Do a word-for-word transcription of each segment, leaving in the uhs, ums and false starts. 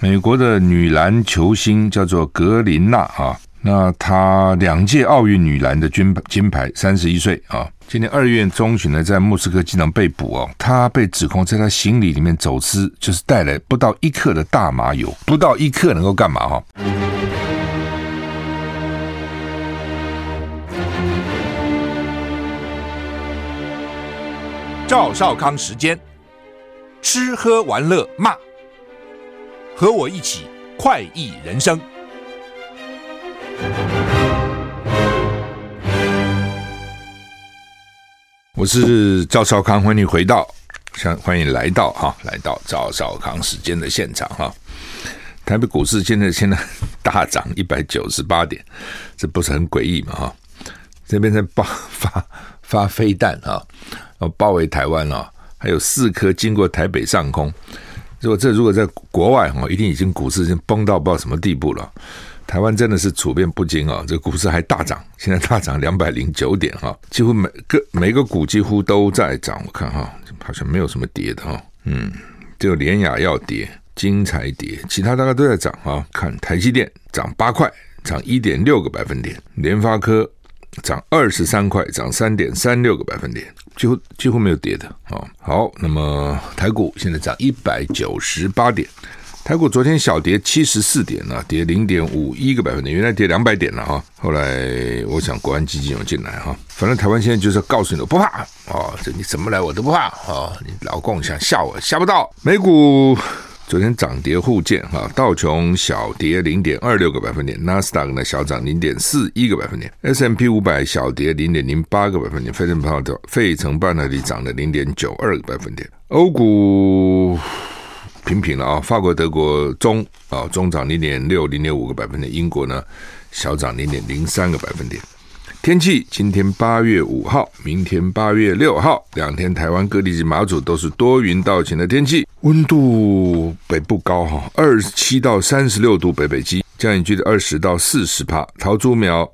美国的女篮球星叫做格林娜啊，那她两届奥运女篮的金牌，三十一岁啊，今年二月中旬呢，在莫斯科机场被捕哦，她被指控在她行李里面走私，就是带来不到一克的大麻油，不到一克能够干嘛哈？赵少康时间，吃喝玩乐骂。和我一起快意人生。我是赵少康，欢迎回到，欢迎来到哈，来到赵少康时间的现场哈。台北股市现在现在大涨一百九十八点，这不是很诡异嘛哈？这边在爆发发飞弹啊，包围台湾啊，还有四颗经过台北上空。如果这如果在国外一定已经股市已经崩到不知道什么地步了。台湾真的是处变不惊啊！这股市还大涨，现在大涨两百零九点啊，几乎每个每个股几乎都在涨。我看哈，好像没有什么跌的哈，嗯，只有联雅要跌，精彩跌，其他大概都在涨啊。看台积电涨八块，涨 一点六个百分点；联发科涨二十三块，涨 三点三六个百分点，几乎几乎没有跌的啊。好，那么台股现在涨一百九十八点，台股昨天小跌七十四点啊，跌 零点五一个百分点，原来跌两百点了啊。后来我想国安基金有进来啊，反正台湾现在就是告诉你我不怕啊、哦，你怎么来我都不怕啊、哦，你老共想吓我吓不到。美股昨天涨跌互见啊，道琼小跌 零点二六个百分点 ，NASDAQ 呢小涨 零点四一个百分点 ，S and P 五百 小跌 零点零八个百分点，费城半导体费城半导体涨了 零点九二个百分点。欧股平平了啊，法国、德国中啊中涨 零点六、零点五个百分点，英国呢小涨 零点零三个百分点。天气今天八月五号，明天八月六号，两天台湾各地及马祖都是多云到晴的天气，温度北部高二十七到三十六度，北北基降雨距离二十到四十趴，桃竹苗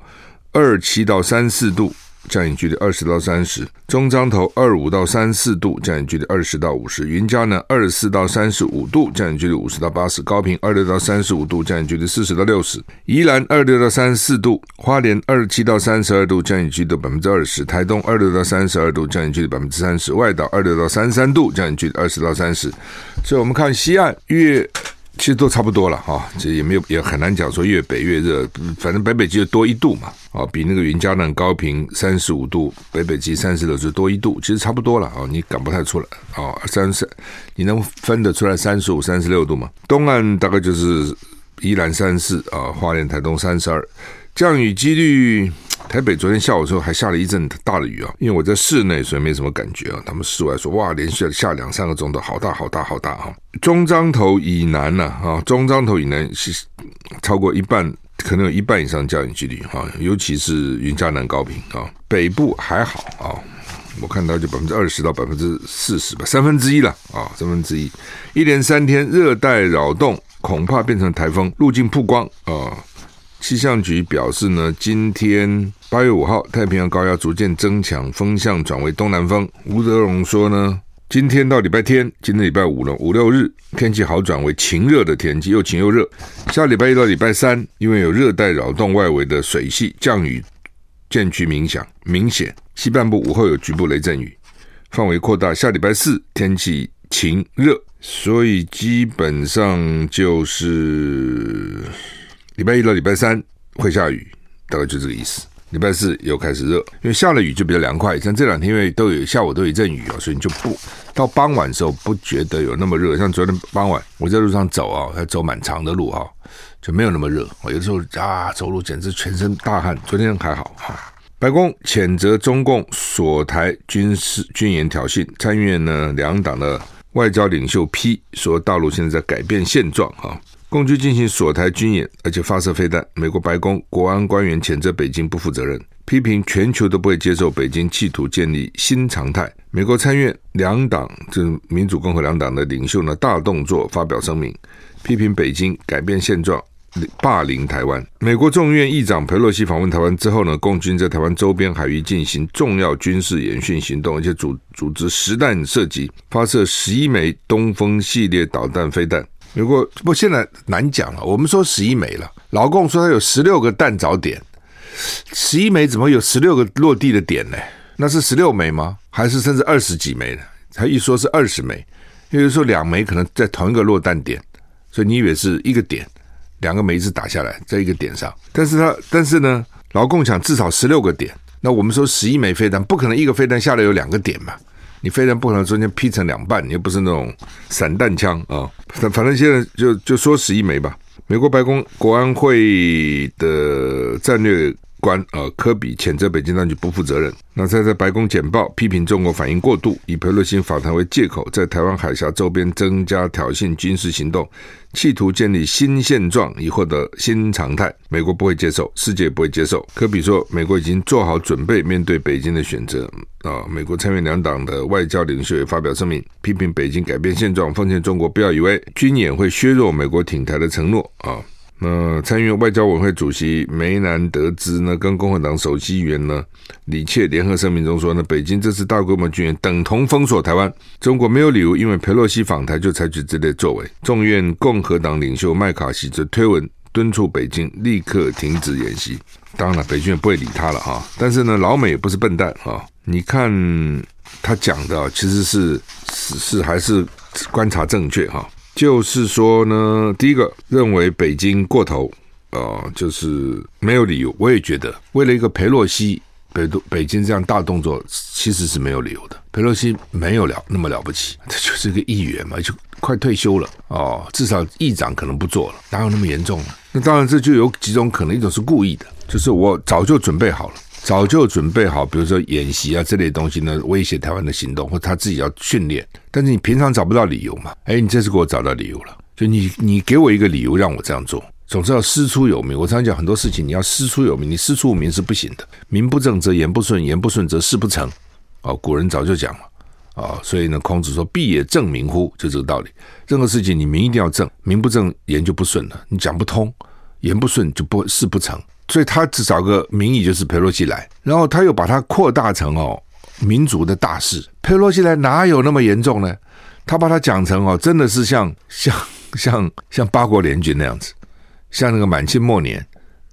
二十七到三十四度，降雨距离二十到三十，中彰投二十五到三十四度，降雨距离二十到五十，云嘉呢二十四到三十五度，降雨距离五十到八十，高屏二十六到三十五度，降雨距离四十到六十，宜兰二十六到三十四度，花莲二十七到三十二度，降雨距离 百分之二十， 台东二十六到三十二度，降雨距离 百分之三十， 外岛二十六到三十三度，降雨距离二十到三十。所以我们看西岸越其实都差不多了哈，这也没有也很难讲说越北越热，反正北北极就多一度嘛，啊，比那个云嘉南高屏三十五度，北北极三十六度多一度，其实差不多了啊，你赶不太出来啊，三十你能分得出来三十五、三十六度吗？东岸大概就是宜兰三四啊，花莲台东三十二，降雨几率。台北昨天下午的时候还下了一阵大的雨啊，因为我在室内所以没什么感觉啊。他们室外说哇，连续下两三个钟头，好大好大好大啊！中彰投以南呢啊，中彰投以南是超过一半，可能有一半以上降雨几率啊，尤其是云嘉南高屏啊，北部还好啊。我看到就 百分之二十到百分之四十 吧，三分之一了啊，三分之一。一连三天热带扰动，恐怕变成台风，路径曝光啊。气象局表示呢，今天八月五号太平洋高压逐渐增强，风向转为东南风。吴德荣说呢，今天到礼拜天，今天礼拜五了，五六日天气好转为晴热的天气，又晴又热。下礼拜一到礼拜三，因为有热带扰动外围的水系，降雨渐趋明显，明显西半部午后有局部雷阵雨，范围扩大。下礼拜四天气晴热，所以基本上就是礼拜一到礼拜三会下雨，大概就这个意思。礼拜四又开始热，因为下了雨就比较凉快，像这两天因为都有下午都有一阵雨啊，所以你就不到傍晚的时候不觉得有那么热。像昨天傍晚我在路上走啊，还走蛮长的路啊，就没有那么热。我有的时候啊走路简直全身大汗，昨天还好。白宫谴责中共锁台军事军演挑衅，参议院呢两党的外交领袖批说大陆现在在改变现状啊。共军进行锁台军演，而且发射飞弹。美国白宫国安官员谴责北京不负责任，批评全球都不会接受北京企图建立新常态。美国参院两党，就是民主共和两党的领袖呢，大动作发表声明，批评北京改变现状，霸凌台湾。美国众议院议长佩洛西访问台湾之后呢，共军在台湾周边海域进行重要军事演训行动，而且 组, 组织实弹射击，发射十一枚东风系列导弹飞弹。美国不现在难讲了，我们说十一枚了，老共说它有十六个弹着点，十一枚怎么有十六个落地的点呢？那是十六枚吗？还是甚至二十几枚呢？他一说是二十枚，因为说两枚可能在同一个落弹点，所以你以为是一个点，两个枚子打下来在一个点上，但是他但是呢老共想至少十六个点，那我们说十一枚飞弹不可能一个飞弹下来有两个点嘛，你飞弹不可能中间劈成两半，你又不是那种散弹枪啊、哦。反正现在就就说十一枚吧。美国白宫国安会的战略官呃科比谴责北京当局不负责任，那他在白宫简报批评中国反应过度，以佩洛西访谈为借口，在台湾海峡周边增加挑衅军事行动，企图建立新现状以获得新常态，美国不会接受，世界不会接受。科比说，美国已经做好准备面对北京的选择啊。美国参院两党的外交领袖也发表声明，批评北京改变现状，奉劝中国不要以为军演会削弱美国挺台的承诺啊。呃，参议院外交委员会主席梅南德兹呢，跟共和党首席议员呢李切联合声明中说呢，北京这次大规模军演等同封锁台湾，中国没有理由因为佩洛西访台就采取这类作为。众院共和党领袖麦卡锡则推文敦促北京立刻停止演习。当然了，北京也不会理他了哈，但是呢，老美也不是笨蛋啊。你看他讲的其实是是是还是观察正确哈。就是说呢，第一个认为北京过头啊、呃，就是没有理由。我也觉得，为了一个佩洛西，北北京这样大动作，其实是没有理由的。佩洛西没有了那么了不起，这就是一个议员嘛，就快退休了哦，至少议长可能不做了，哪有那么严重呢？那当然，这就有几种可能，一种是故意的，就是我早就准备好了。早就准备好，比如说演习啊这类东西呢，威胁台湾的行动，或他自己要训练，但是你平常找不到理由嘛，哎，你这次给我找到理由了，就你你给我一个理由让我这样做，总是要师出有名。我常讲很多事情，你要师出有名，你师出无名是不行的，名不正则言不顺，言不顺则事不成，哦，古人早就讲了，哦，所以呢，孔子说必也正名乎，就这个道理。任何事情你名一定要正，名不正言就不顺了，你讲不通，言不顺就不事不成。所以他只找个名义就是佩洛西来，然后他又把它扩大成哦民族的大事。佩洛西来哪有那么严重呢？他把它讲成哦，真的是像像像像八国联军那样子，像那个满清末年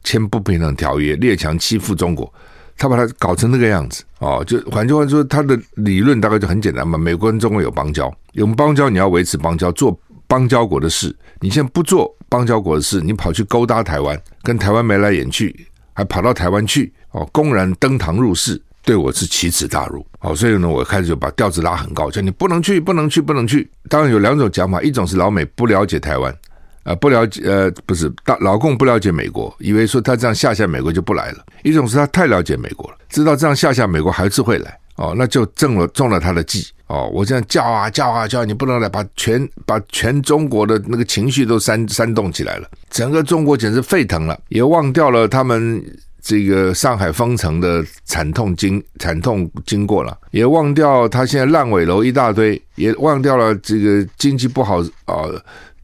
签不平等条约，列强欺负中国，他把它搞成那个样子哦。就换句话说，他的理论大概就很简单嘛，美国跟中国有邦交，有邦交你要维持邦交，做邦交国的事，你现在不做邦交国的事，你跑去勾搭台湾，跟台湾眉来眼去，还跑到台湾去哦，公然登堂入室，对我是奇耻大辱哦。所以呢，我开始就把调子拉很高，叫你不能去，不能去，不能去。当然有两种讲法，一种是老美不了解台湾，呃，不了解呃，不是老共不了解美国，以为说他这样吓吓美国就不来了；一种是他太了解美国了，知道这样吓吓美国还是会来哦，那就中了中了他的计。哦，我这样叫啊叫啊叫啊，你不能来，把全把全中国的那个情绪都煽煽动起来了，整个中国简直沸腾了，也忘掉了他们这个上海封城的惨痛经惨痛经过了，也忘掉他现在烂尾楼一大堆，也忘掉了这个经济不好啊、呃，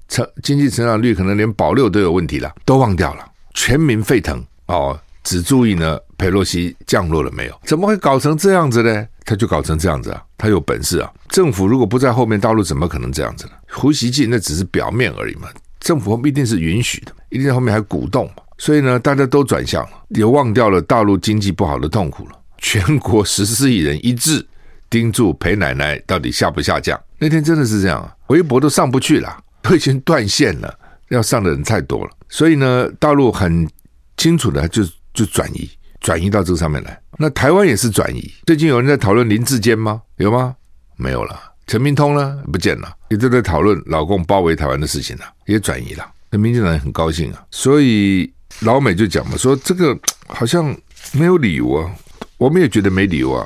成经济成长率可能连保六都有问题了，都忘掉了，全民沸腾哦，只注意呢佩洛西降落了没有？怎么会搞成这样子呢？他就搞成这样子啊，他有本事啊！政府如果不在后面，大陆怎么可能这样子呢？胡锡进那只是表面而已嘛，政府一定是允许的，一定在后面还鼓动嘛。所以呢，大家都转向了，也忘掉了大陆经济不好的痛苦了。全国十四亿人一致盯住裴奶奶到底下不下降。那天真的是这样啊，微博都上不去了，都已经断线了，要上的人太多了。所以呢，大陆很清楚的就就转移。转移到这上面来，那台湾也是转移。最近有人在讨论林志坚吗？有吗？没有了。陈明通呢？不见了。也都在讨论老共包围台湾的事情了，也转移了。那民进党也很高兴啊。所以老美就讲嘛，说这个好像没有理由啊，我们也觉得没理由啊。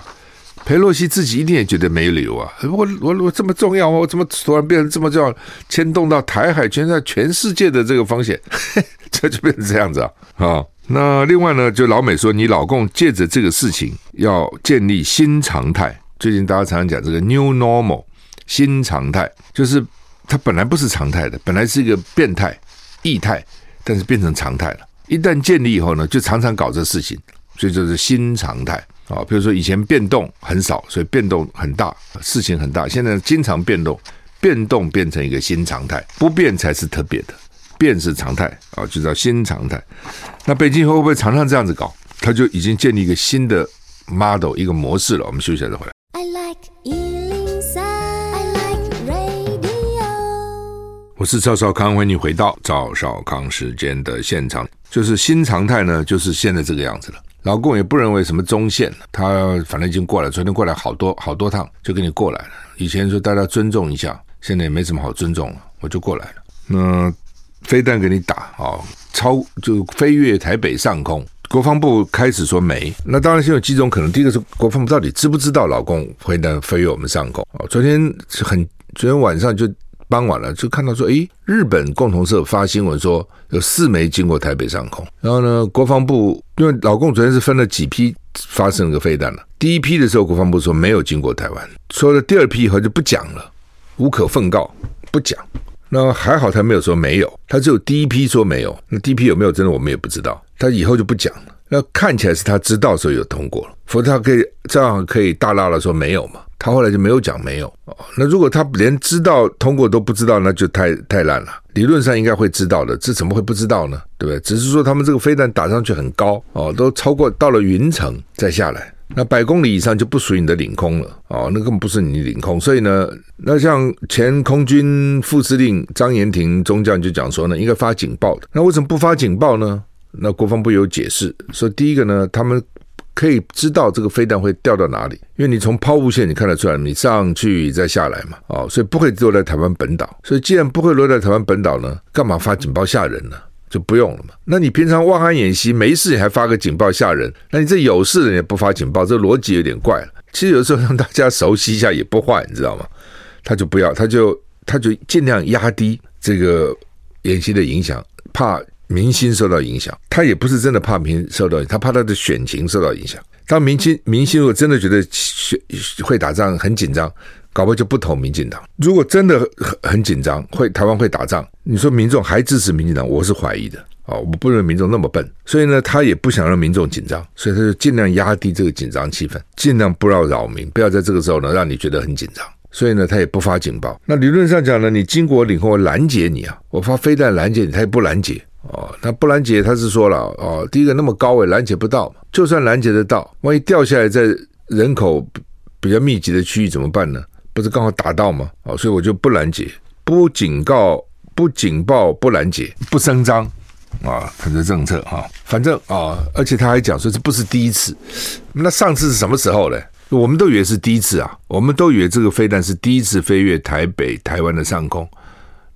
佩洛西自己一定也觉得没理由啊。我我我这么重要，我怎么突然变成这么重要，牵动到台海全在全世界的这个风险，这就变成这样子啊。哦，那另外呢，就老美说你老共借着这个事情要建立新常态。最近大家常常讲这个 new normal 新常态，就是它本来不是常态的，本来是一个变态异态，但是变成常态了。一旦建立以后呢，就常常搞这事情，所以就是新常态啊。比如说以前变动很少，所以变动很大，事情很大，现在经常变动，变动变成一个新常态，不变才是特别的，变是常态啊，就叫新常态。那北京会不会常常这样子搞？他就已经建立一个新的 model， 一个模式了。我们休息一下再回来。I like E zero three, I like radio。 我是赵少康，欢迎你回到赵少康时间的现场。就是新常态呢，就是现在这个样子了。老共也不认为什么中线，他反正已经过来，昨天过来好多好多趟就跟你过来了。以前说大家尊重一下，现在也没什么好尊重了，我就过来了。那飞弹给你打啊、哦，超就飞越台北上空。国防部开始说没，那当然现在有几种可能。第一个是国防部到底知不知道老共会飞越我们上空、哦、昨天很昨天晚上就傍晚了，就看到说诶，日本共同社发新闻说有四枚经过台北上空，然后呢国防部因为老共昨天是分了几批发射那个飞弹了，第一批的时候国防部说没有经过台湾，说了第二批以后就不讲了，无可奉告不讲。那还好他没有说没有，他只有第一批说没有，那第一批有没有真的我们也不知道，他以后就不讲了。那看起来是他知道所以有通过了，否则他可以这样可以大大的说没有嘛，他后来就没有讲没有、哦、那如果他连知道通过都不知道，那就太太烂了。理论上应该会知道的，这怎么会不知道呢？对不对？只是说他们这个飞弹打上去很高、哦、都超过到了云层再下来，那百公里以上就不属于你的领空了、哦、那根本不是你的领空。所以呢，那像前空军副司令张延廷中将就讲说呢，应该发警报的。那为什么不发警报呢？那国防部有解释说，第一个呢，他们可以知道这个飞弹会掉到哪里，因为你从抛物线你看得出来，你上去再下来嘛，哦，所以不会落在台湾本岛。所以既然不会落在台湾本岛呢，干嘛发警报吓人呢？就不用了嘛。那你平常望安演习没事你还发个警报吓人，那你这有事人也不发警报，这逻辑有点怪了。其实有时候让大家熟悉一下也不坏，你知道吗？他就不要，他就他就尽量压低这个演习的影响，怕民心受到影响。他也不是真的怕民受到影响，他怕他的选情受到影响。当民心民心如果真的觉得会打仗很紧张，搞不好就不投民进党。如果真的很紧张，会台湾会打仗，你说民众还支持民进党，我是怀疑的、哦、我不认为民众那么笨。所以呢，他也不想让民众紧张，所以他就尽量压低这个紧张气氛，尽量不要扰民，不要在这个时候呢让你觉得很紧张。所以呢，他也不发警报。那理论上讲呢，你经过领空我拦截你啊，我发飞弹拦截你，他也不拦截。哦，那不拦截他是说了哦，第一个那么高位拦截不到嘛，就算拦截得到，万一掉下来在人口比较密集的区域怎么办呢？不是刚好打到吗？哦，所以我就不拦截，不警告，不警报，不拦截，不声张啊，他的政策啊，反正啊，而且他还讲说这不是第一次，那上次是什么时候呢？我们都以为是第一次啊，我们都以为这个飞弹是第一次飞越台北、台湾的上空。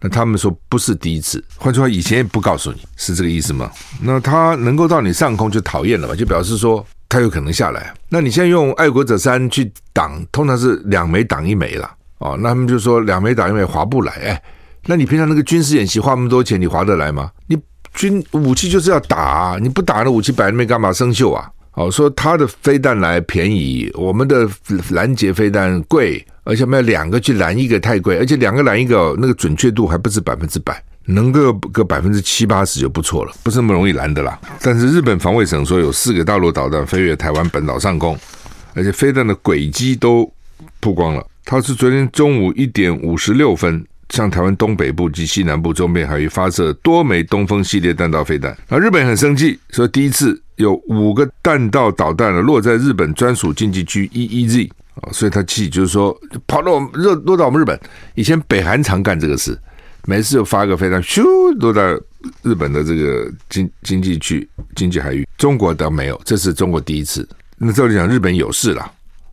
那他们说不是第一次，换句话以前也不告诉你，是这个意思吗？那他能够到你上空就讨厌了嘛，就表示说他有可能下来。那你现在用爱国者三去挡，通常是两枚挡一枚啦、哦、那他们就说两枚挡一枚划不来。哎，那你平常那个军事演习花那么多钱你划得来吗？你军武器就是要打、啊、你不打那武器摆那边干嘛生锈啊？哦，说他的飞弹来便宜，我们的拦截飞弹贵，而且我们要两个去拦一个太贵，而且两个拦一个那个准确度还不是百分之百，能够个百分之七八十就不错了，不是那么容易拦的啦。但是日本防卫省说有四个大陆导弹飞越台湾本岛上空，而且飞弹的轨迹都曝光了。他是昨天中午一点五十六分。向台湾东北部及西南部周边海域发射多枚东风系列弹道飞弹。那日本很生气，说第一次有五个弹道导弹落在日本专属经济区 E E Z， 所以他气就是说跑到我们落到我们日本。以前北韩常干这个事，每次就发个飞弹咻落到日本的这个经经济区经济海域。中国倒没有，这是中国第一次。那照理讲日本有事了，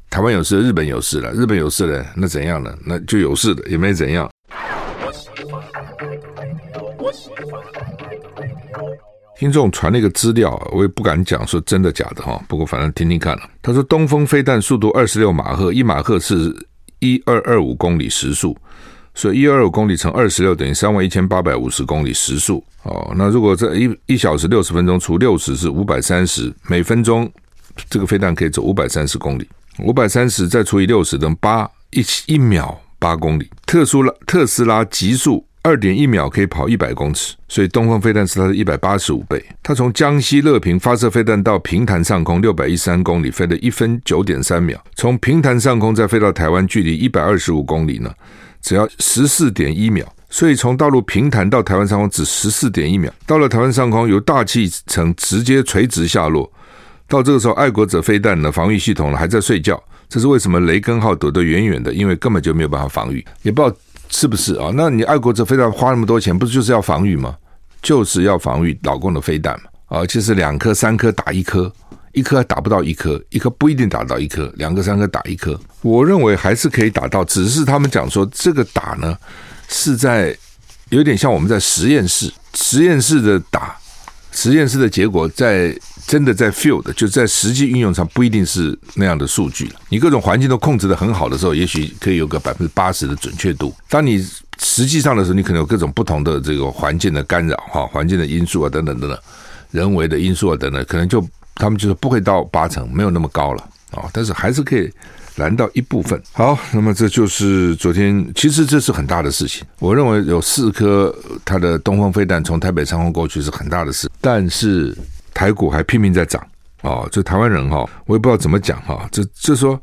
台湾有事了，日本有事了，日本有事了，那怎样呢？那就有事了，也没怎样。听众传了一个资料，我也不敢讲说真的假的哈，不过反正听听看了。他说东风飞弹速度二十六马赫，一马赫是一千二百二十五公里时速，所以一千二百二十五公里乘二十六等于三万一千八百五十公里时速。哦，那如果这 一, 一小时六十分钟除六十是五百三十，每分钟这个飞弹可以走五百三十公里，五百三十再除以六十等于八，一秒八公里。特斯拉特斯拉极速 二点一 秒可以跑一百公尺，所以东风飞弹是它的一百八十五倍。它从江西乐平发射飞弹到平潭上空六百一十三公里，飞了一分 九点三 秒。从平潭上空再飞到台湾距离一百二十五公里呢，只要 十四点一 秒，所以从大陆平坦到台湾上空只 十四点一 秒，到了台湾上空由大气层直接垂直下落，到这个时候爱国者飞弹呢防御系统呢还在睡觉，这是为什么雷根号躲得远远的，因为根本就没有办法防御，也不知道是不是啊？那你爱国者飞弹花那么多钱，不是就是要防御吗？就是要防御老共的飞弹嘛，而且是两颗三颗打一颗，一颗还打不到一颗，一颗不一定打到一颗，两颗三颗打一颗，我认为还是可以打到，只是他们讲说这个打呢是在有点像我们在实验室，实验室的打，实验室的结果在真的在 field 就在实际运用上不一定是那样的数据，你各种环境都控制得很好的时候，也许可以有个 百分之八十 的准确度，当你实际上的时候，你可能有各种不同的这个环境的干扰，环境的因素啊等等等等，人为的因素啊等等，可能就他们就说不会到八成，没有那么高了，但是还是可以拦到一部分。好，那么这就是昨天，其实这是很大的事情，我认为有四颗它的东风飞弹从台北上空过去是很大的事，但是台股还拼命在涨哦，就台湾人哈、哦，我也不知道怎么讲哈、哦，这就说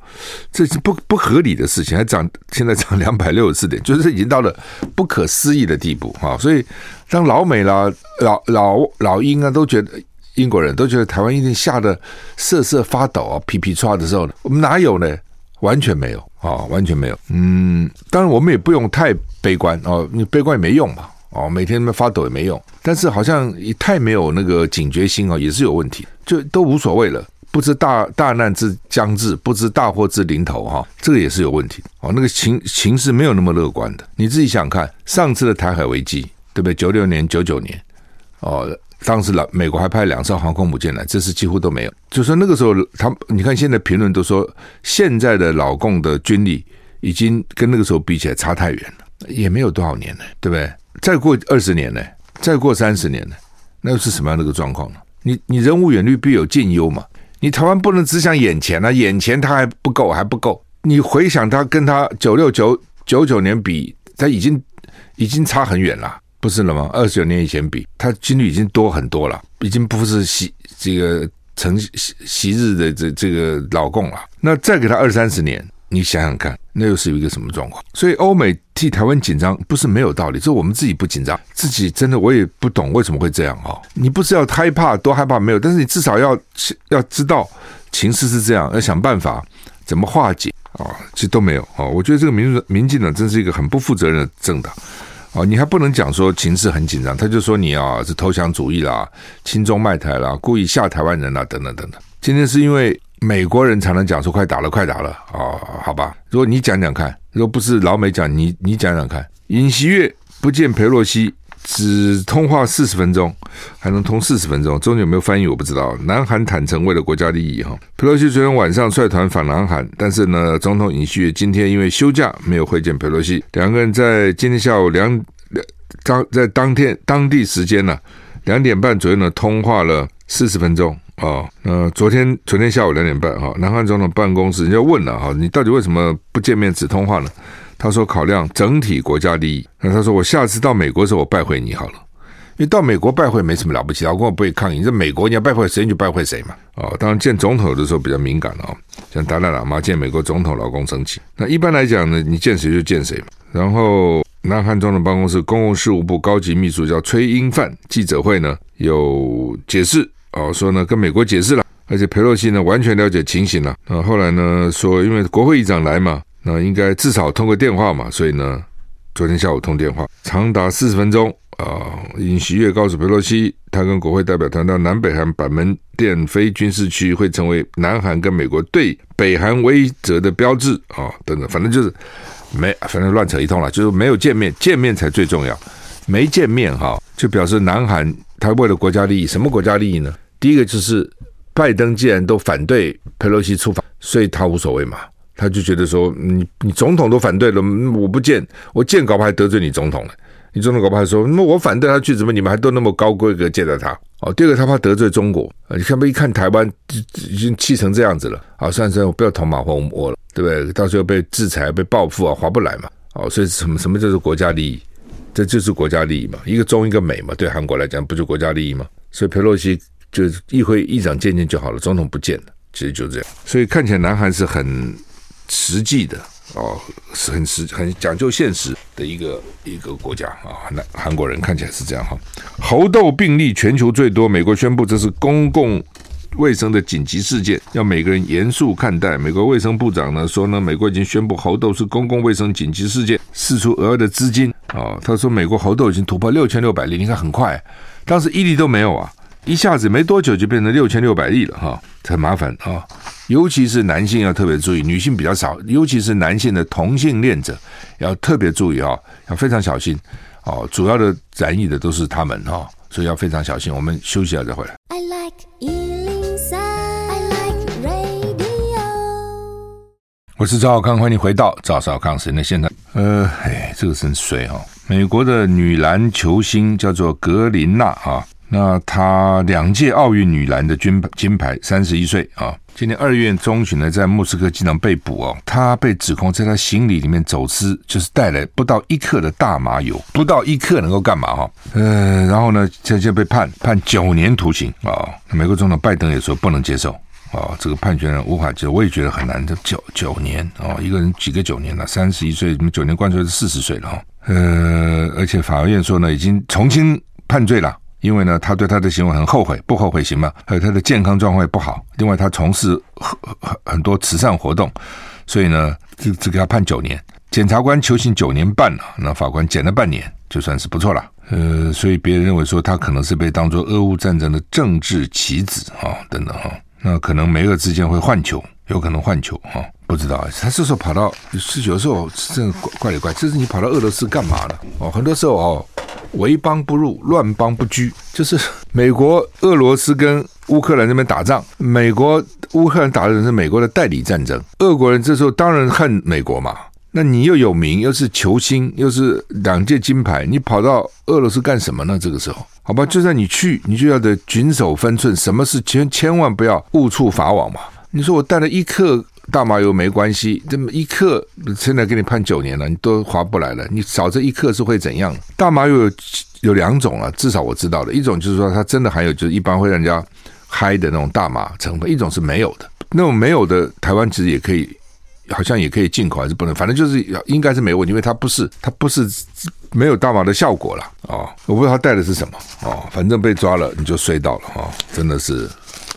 这是不不合理的事情，还涨，现在涨两百六十四点，就是已经到了不可思议的地步哈、哦。所以当老美啦、老老老英啊都觉得。英国人都觉得台湾一定吓得瑟瑟发抖啊，皮皮唰的时候呢，我们哪有呢？完全没有啊、哦，完全没有。嗯，当然我们也不用太悲观哦，你悲观也没用嘛，哦，每天发抖也没用。但是好像太没有那个警觉心哦，也是有问题，就都无所谓了。不知大大难之将至，不知大祸之临头哈、哦，这个也是有问题哦。那个情情势没有那么乐观的，你自己想看，上次的台海危机，对不对？九六年、九九年，哦。当时美国还派两艘航空母舰来，这次几乎都没有。就说那个时候他，你看现在评论都说，现在的老共的军力已经跟那个时候比起来差太远了，也没有多少年了，对不对？再过二十年呢，再过三十年呢，那又是什么样的一个状况呢？你你人无远虑必有近忧嘛，你台湾不能只想眼前啊，眼前它还不够，还不够。你回想它跟它九六九九九年比，它已经已经差很远了。不是了吗？二十九年以前比，他军力已经多很多了，已经不是昔这个曾昔日的这这个老共了。那再给他二三十年，你想想看，那又是一个什么状况？所以欧美替台湾紧张不是没有道理，这我们自己不紧张，自己真的我也不懂为什么会这样哈、哦。你不是要害怕多害怕没有，但是你至少要要知道情势是这样，要想办法怎么化解啊、哦，其实都没有啊、哦。我觉得这个民民进党真是一个很不负责任的政党。哦，你还不能讲说情势很紧张，他就说你啊是投降主义啦、亲中卖台啦、故意吓台湾人啦等等等等。今天是因为美国人常常讲说快打了快打了哦，好吧，如果你讲讲看，如果不是老美讲，你你讲讲看，尹锡悦不见裴洛西，只通话四十分钟，还能通四十分钟，中间有没有翻译我不知道。南韩坦诚为了国家利益哈，佩洛西昨天晚上率团访南韩，但是呢，总统尹锡悦今天因为休假没有会见佩洛西，两个人在今天下午两当在当天当地时间呢、啊、两点半左右呢通话了四十分钟啊。那、哦呃、昨天昨天下午两点半哈、哦，南韩总统办公室人家问了哈、哦，你到底为什么不见面只通话呢？他说考量整体国家利益，那他说我下次到美国的时候我拜会你好了，因为到美国拜会没什么了不起，老共不会抗议，这美国你要拜会谁你就拜会谁嘛。哦，当然见总统的时候比较敏感了、哦、像达赖喇嘛见美国总统老共生气，那一般来讲呢你见谁就见谁嘛。然后南韩总统办公室公共事务部高级秘书叫崔英范记者会呢有解释哦，说呢跟美国解释了，而且裴洛西呢完全了解情形了，那后来呢说因为国会议长来嘛，那应该至少通过电话嘛，所以呢昨天下午通电话长达四十分钟啊。尹锡悦告诉佩洛西，他跟国会代表团到南北韩板门店非军事区会成为南韩跟美国对北韩威则的标志啊、哦、等等，反正就是没反正乱扯一通了，就是没有见面，见面才最重要，没见面哈、哦、就表示南韩他为了国家利益，什么国家利益呢？第一个就是拜登既然都反对佩洛西出访，所以他无所谓嘛。他就觉得说你你总统都反对了，我不见我见搞不好还得罪你总统了，你总统搞不好还说那我反对他去，怎么你们还都那么高规格接待他、哦、第二个他怕得罪中国、啊、你看不一看台湾已经气成这样子了啊，算算我不要捅马蜂窝了，对不对？到时候被制裁被报复啊，划不来嘛、哦、所以什么什么就是国家利益，这就是国家利益嘛，一个中一个美嘛，对韩国来讲不就国家利益嘛，所以佩洛西就议会议长见见就好了，总统不见了，其实就这样。所以看起来南韩是很实际的哦，是很实很讲究现实的一个一个国家啊。那韩国人看起来是这样哈。猴痘病例全球最多，美国宣布这是公共卫生的紧急事件，要每个人严肃看待。美国卫生部长呢说呢，美国已经宣布猴痘是公共卫生紧急事件，释出额外的资金哦。他说美国猴痘已经突破六千六百例，你看很快，当时一例都没有啊，一下子没多久就变成六千六百例了哈，很麻烦啊。尤其是男性要特别注意，女性比较少，尤其是男性的同性恋者要特别注意啊、哦，要非常小心哦。主要的染疫的都是他们哈、哦，所以要非常小心。我们休息一下再回来。I like you.我是赵少康，欢迎回到赵少康时间的现场。呃，哎，这个是水哈、哦。美国的女篮球星叫做格林娜啊，那她两届奥运女篮的金金牌，三十一岁啊。今年二月中旬呢，在莫斯科机场被捕哦，她被指控在她行李里面走私，就是带来不到一克的大麻油，不到一克能够干嘛哈、哦？呃，然后呢，这就被判判九年徒刑啊、哦。美国总统拜登也说不能接受。哦，这个判决呢无法接受，我也觉得很难。这九九年哦，一个人几个九年了，三十一岁，你们九年关税是四十岁了哦。呃，而且法院说呢，已经重新判罪了，因为呢，他对他的行为很后悔，不后悔行吗？还有他的健康状况也不好，另外他从事很多慈善活动，所以呢，这这给他判九年。检察官求刑九年半了，那法官减了半年，就算是不错了。呃，所以别人认为说他可能是被当作俄乌战争的政治棋子啊、哦，等等哈。哦，那可能美俄之间会换球，有可能换球哈、哦，不知道。他这时候跑到，有时候真的怪里怪，这是你跑到俄罗斯干嘛了？哦，很多时候哦，为邦不入，乱邦不居，就是美国、俄罗斯跟乌克兰那边打仗，美国乌克兰打的是美国的代理战争，俄国人这时候当然恨美国嘛。那你又有名，又是球星，又是两届金牌，你跑到俄罗斯干什么呢？这个时候，好吧，就算你去，你就要得谨守分寸，什么事千千万不要误触法网嘛。你说我带了一克大麻油没关系，这么一克现在给你判九年了，你都划不来了，你少这一克是会怎样？大麻油有有两种啊，至少我知道的，一种就是说它真的含有就是一般会让人家嗨的那种大麻成分，一种是没有的，那种没有的台湾其实也可以。好像也可以进口还是不能，反正就是应该是没问题，因为它不是它不是没有大麻的效果啦、哦、我不知道它带的是什么、哦、反正被抓了你就睡到了、哦、真的是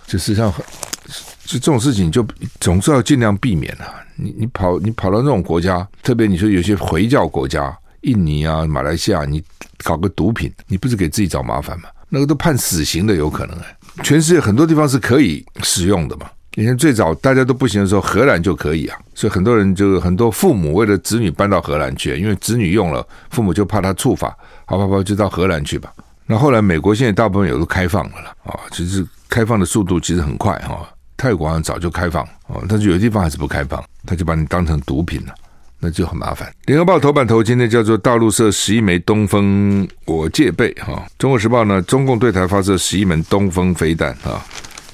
就是像就这种事情就总是要尽量避免啦、啊。你你跑你跑到那种国家，特别你说有些回教国家，印尼啊、马来西亚，你搞个毒品，你不是给自己找麻烦吗？那个都判死刑的有可能、哎、全世界很多地方是可以使用的嘛。以前最早大家都不行的时候，荷兰就可以啊，所以很多人就很多父母为了子女搬到荷兰去，因为子女用了，父母就怕他触法，好吧，好就到荷兰去吧。那后来美国现在大部分也都开放了啦，啊、哦，其实开放的速度其实很快哈、哦，泰国好像早就开放哦，但是有些地方还是不开放，他就把你当成毒品了，那就很麻烦。联合报头版头今天叫做大陆射十一枚东风我戒备哈、哦，中国时报呢，中共对台发射十一枚东风飞弹啊。哦，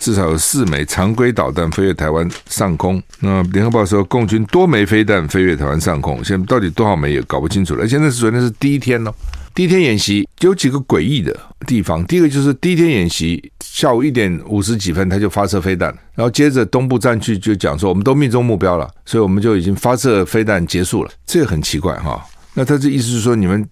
至少有四枚常规导弹飞越台湾上空。那联合报说，共军多枚飞弹飞越台湾上空，现在到底多少枚也搞不清楚了。而且那是昨天是第一天哦，第一天演习有几个诡异的地方。第一个就是第一天演习下午一点五十几分他就发射飞弹，然后接着东部战区就讲说我们都命中目标了，所以我们就已经发射飞弹结束了。这个很奇怪哈、哦。那他这意思是说你们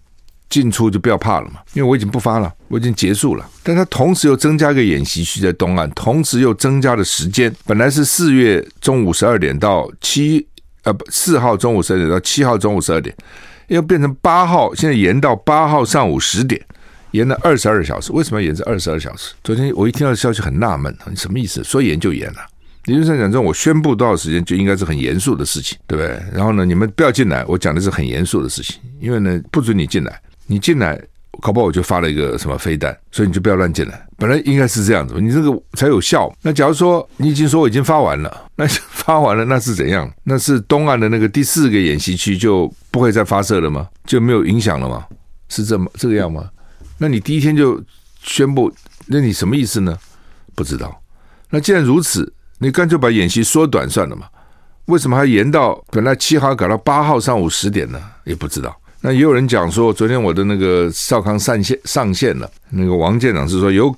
进出就不要怕了嘛，因为我已经不发了，我已经结束了。但它同时又增加一个演习区在东岸，同时又增加了时间，本来是四月中午十二点到七呃四号中午十二点到七号中午十二点，要变成八号，现在延到八号上午十点，延了二十二小时。为什么要延至二十二小时？昨天我一听到消息很纳闷，你什么意思？说延就延了、啊。理论上讲说，我宣布多少时间就应该是很严肃的事情，对不对？然后呢，你们不要进来，我讲的是很严肃的事情，因为呢不准你进来。你进来，搞不好我就发了一个什么飞弹，所以你就不要乱进来。本来应该是这样子，你这个才有效。那假如说你已经说我已经发完了，那发完了那是怎样？那是东岸的那个第四个演习区就不会再发射了吗？就没有影响了吗？是这么这个样吗？那你第一天就宣布，那你什么意思呢？不知道。那既然如此，你干脆把演习缩短算了嘛？为什么还延到本来七号搞到八号上午十点呢？也不知道。那也有人讲说，昨天我的那个少康上线上线了，那个王舰长是说有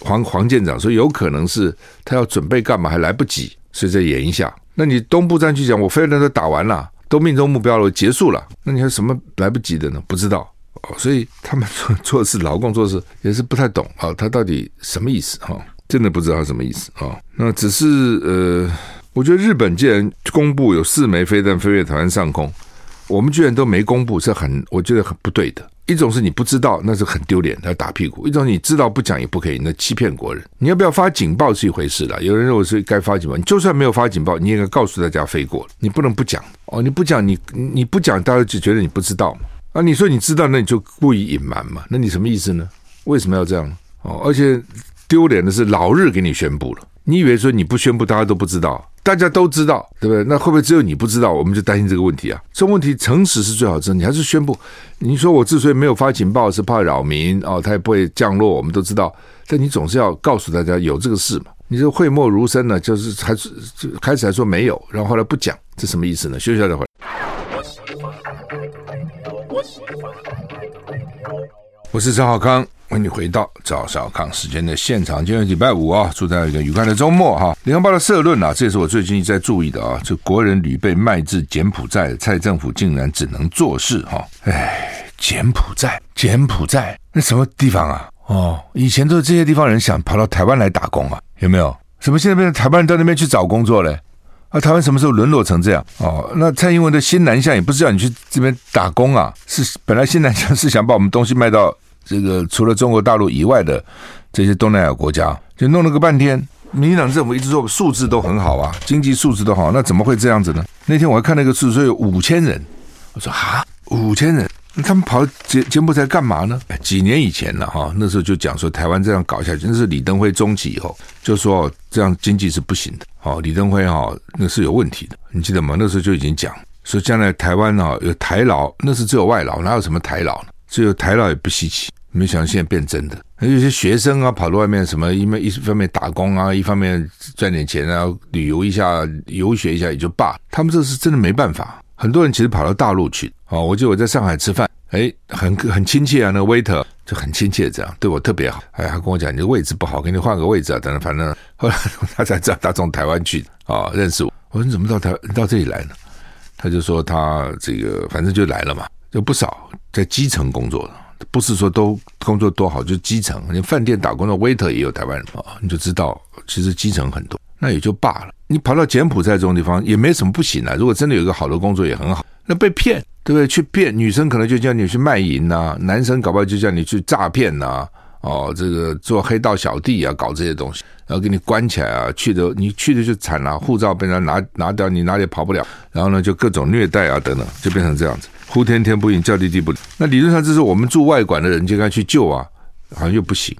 黄黄舰长说有可能是他要准备干嘛还来不及，所以再演一下。那你东部战区讲我飞弹都打完了，都命中目标了，结束了，那你还什么来不及的呢？不知道。哦，所以他们做做事，劳共做事也是不太懂啊，他到底什么意思啊？真的不知道什么意思啊。那只是呃，我觉得日本既然公布有四枚飞弹飞越台湾上空，我们居然都没公布，是很我觉得很不对的。一种是你不知道，那是很丢脸，要打屁股；一种你知道不讲也不可以，那欺骗国人。你要不要发警报是一回事了，有人认为是该发警报，你就算没有发警报，你也该告诉大家飞过，你不能不讲哦。你不讲，你你不讲，大家就觉得你不知道嘛。啊，你说你知道，那你就故意隐瞒嘛？那你什么意思呢？为什么要这样？哦，而且丢脸的是老日给你宣布了，你以为说你不宣布大家都不知道，大家都知道，对不对？那会不会只有你不知道？我们就担心这个问题啊。这问题诚实是最好的，你还是宣布。你说我之所以没有发警报，是怕扰民哦，它也不会降落，我们都知道。但你总是要告诉大家有这个事嘛。你这讳莫如深呢，就是还是开始还说没有，然后后来不讲，这什么意思呢？休息一下再回来。我是赵少康，欢迎你回到赵少康时间的现场。今天礼拜五啊，祝大家一个愉快的周末哈。联合报的社论啊，这也是我最近在注意的啊。这国人屡被卖至柬埔寨，蔡政府竟然只能做事哈。哎，柬埔寨，柬埔寨那什么地方啊？哦，以前都是这些地方人想跑到台湾来打工啊，有没有？什么现在变成台湾人到那边去找工作嘞？啊，台湾什么时候沦落成这样？哦，那蔡英文的新南向也不是要你去这边打工啊，是本来新南向是想把我们东西卖到这个除了中国大陆以外的这些东南亚国家，就弄了个半天。民进党政府一直说素质都很好啊，经济素质都好，那怎么会这样子呢？那天我还看那个数字说有五千人，我说哈，五千人。那他们跑到柬埔寨干嘛呢？几年以前了哈，那时候就讲说台湾这样搞下去，那是李登辉中期以后就说这样经济是不行的。哦，李登辉哈那是有问题的，你记得吗？那时候就已经讲说将来台湾哈有台劳，那是只有外劳，哪有什么台劳呢？只有台劳也不稀奇。没想到现在变真的，有些学生啊跑到外面什么，因为一方面打工啊，一方面赚点钱啊，旅游一下、游学一下也就罢，他们这是真的没办法。很多人其实跑到大陆去。哦，我记得我在上海吃饭，哎，很很亲切啊，那个 waiter 就很亲切，这样对我特别好。哎，他跟我讲你的位置不好，给你换个位置啊，等等，反正后来他才知道他从台湾去啊，哦，认识我。我说你怎么到台到这里来呢？他就说他这个反正就来了嘛，就不少在基层工作的，不是说都工作多好，就基层，你饭店打工的 waiter 也有台湾人啊，哦，你就知道其实基层很多。那也就罢了，你跑到柬埔寨这种地方也没什么不行啊，如果真的有一个好的工作也很好。那被骗，对不对？去骗女生可能就叫你去卖淫啊，男生搞不好就叫你去诈骗啊，哦，这个做黑道小弟啊，搞这些东西，然后给你关起来啊，去的你去的就惨了，护照被人拿拿掉，你哪里跑不了，然后呢就各种虐待啊等等，就变成这样子，呼天天不应，叫地地不灵。那理论上这是我们驻外馆的人就该去救啊，好像又不行，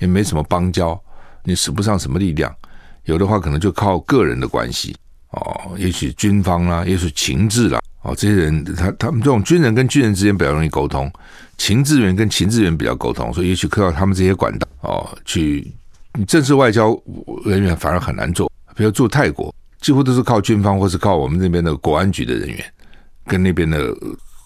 也没什么邦交，你使不上什么力量。有的话可能就靠个人的关系哦，也许军方啦，也许情志啦，哦，这些人他他们这种军人跟军人之间比较容易沟通，情志员跟情志员比较沟通，所以也许靠他们这些管道哦去，你正式外交人员反而很难做，比如驻泰国几乎都是靠军方或是靠我们那边的国安局的人员跟那边的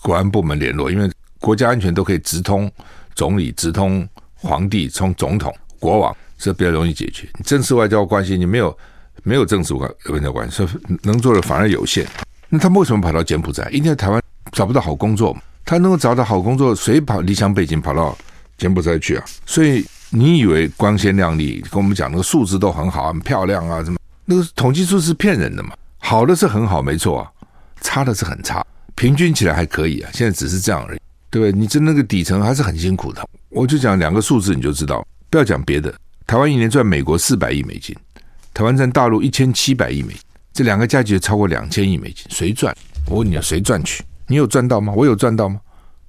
国安部门联络，因为国家安全都可以直通总理、直通皇帝、从总统、国王。这比较容易解决。正式外交关系你没有没有正式外交关系，能做的反而有限。那他们为什么跑到柬埔寨？一定在台湾找不到好工作嘛。他能够找到好工作，谁跑离乡背井跑到柬埔寨去啊？所以你以为光鲜亮丽，跟我们讲那个数字都很好，很漂亮啊，什么那个统计数是骗人的嘛？好的是很好，没错啊，差的是很差，平均起来还可以啊。现在只是这样而已，对不对？你真那个底层还是很辛苦的。我就讲两个数字你就知道，不要讲别的。台湾一年赚美国四百亿美金，台湾占大陆一千七百亿美金，这两个加起来超过两千亿美金，谁赚？我问你，谁赚去？你有赚到吗？我有赚到吗？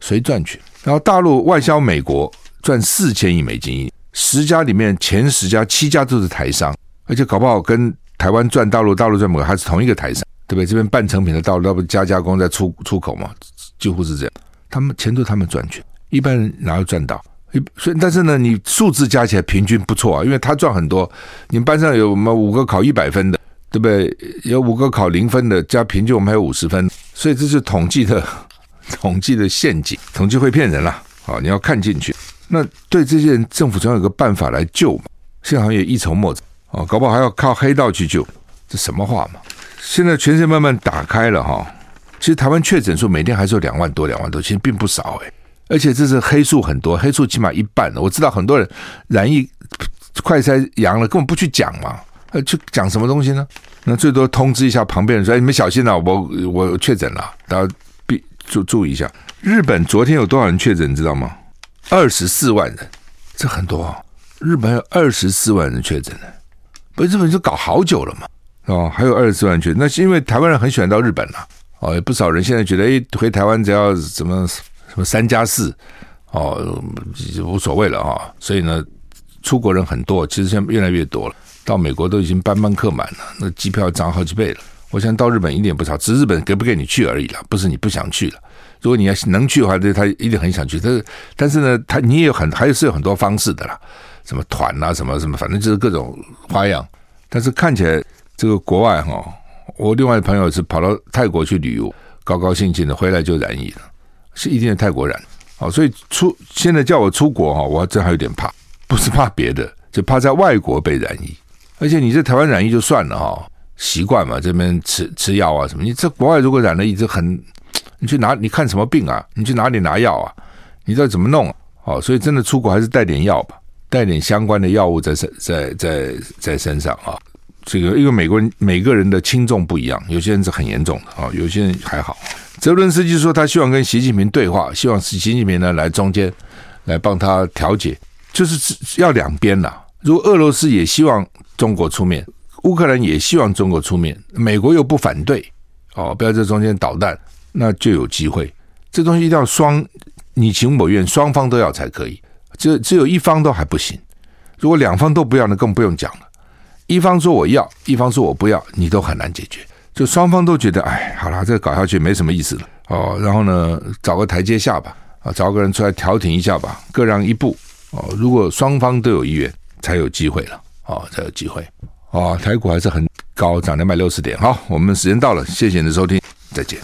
谁赚去？然后大陆外销美国赚四千亿美金，十家里面前十家七家都是台商，而且搞不好跟台湾赚大陆、大陆赚美国还是同一个台商，对不对？这边半成品的大陆，那不加加工再出出口嘛，几乎是这样。他们钱都他们赚去，一般人哪有赚到？所以但是呢你数字加起来平均不错啊，因为他赚很多，你们班上有我们五个考一百分的，对不对？有五个考零分的，加平均我们还有五十分，所以这是统计的统计的陷阱，统计会骗人啦，啊，你要看进去。那对这些人政府总要有个办法来救嘛，现在好像也一筹莫展，啊，搞不好还要靠黑道去救，这什么话嘛？现在全世界慢慢打开了哈，其实台湾确诊数每天还是有两万多两万多，其实并不少诶，而且这是黑数很多，黑数起码一半了。我知道很多人染疫快筛阳了根本不去讲嘛，去讲什么东西呢？那最多通知一下旁边人说、哎、你们小心啊，我我确诊了，大家必注注意一下。日本昨天有多少人确诊你知道吗？二十四万人，这很多啊、哦、日本有二十四万人确诊了，不是日本就搞好久了嘛，哦，还有二十四万人确诊，那是因为台湾人很喜欢到日本了、啊、哦，有不少人现在觉得哎，回台湾只要怎么什么三加四哦，无所谓了啊、哦，所以呢出国人很多，其实现在越来越多了，到美国都已经班班客满了，那机票涨好几倍了。我想到日本一点不少，只是日本给不给你去而已了，不是你不想去了。如果你要能去的话，他一定很想去，但是但是呢他你也有很还是有很多方式的啦，什么团啊什么什么，反正就是各种花样。但是看起来这个国外齁、哦、我另外的朋友是跑到泰国去旅游，高高兴兴的回来就染疫了，是一定的泰国染。哦、所以出现在叫我出国齁、哦、我真还有点怕，不是怕别的，就怕在外国被染疫。而且你在台湾染疫就算了齁、哦、习惯嘛，这边吃吃药啊什么，你在国外如果染了一直很你去哪？你看什么病啊？你去哪里拿药啊？你到底怎么弄啊？哦，所以真的出国还是带点药吧，带点相关的药物在身在在在身上啊。这个因为美国人每个人的轻重不一样，有些人是很严重的啊，有些人还好。泽伦斯基说他希望跟习近平对话，希望习近平呢来中间来帮他调解，就是要两边啦。如果俄罗斯也希望中国出面，乌克兰也希望中国出面，美国又不反对哦，不要在中间捣蛋。那就有机会，这东西一定要双你情我愿，双方都要才可以，只只有一方都还不行。如果两方都不要，那更不用讲了。一方说我要，一方说我不要，你都很难解决。就双方都觉得，哎，好啦，这个搞下去没什么意思了哦。然后呢，找个台阶下吧，啊，找个人出来调停一下吧，各让一步哦。如果双方都有意愿，才有机会了哦，才有机会哦。台股还是很高，涨两百六十点。好，我们时间到了，谢谢你的收听，再见。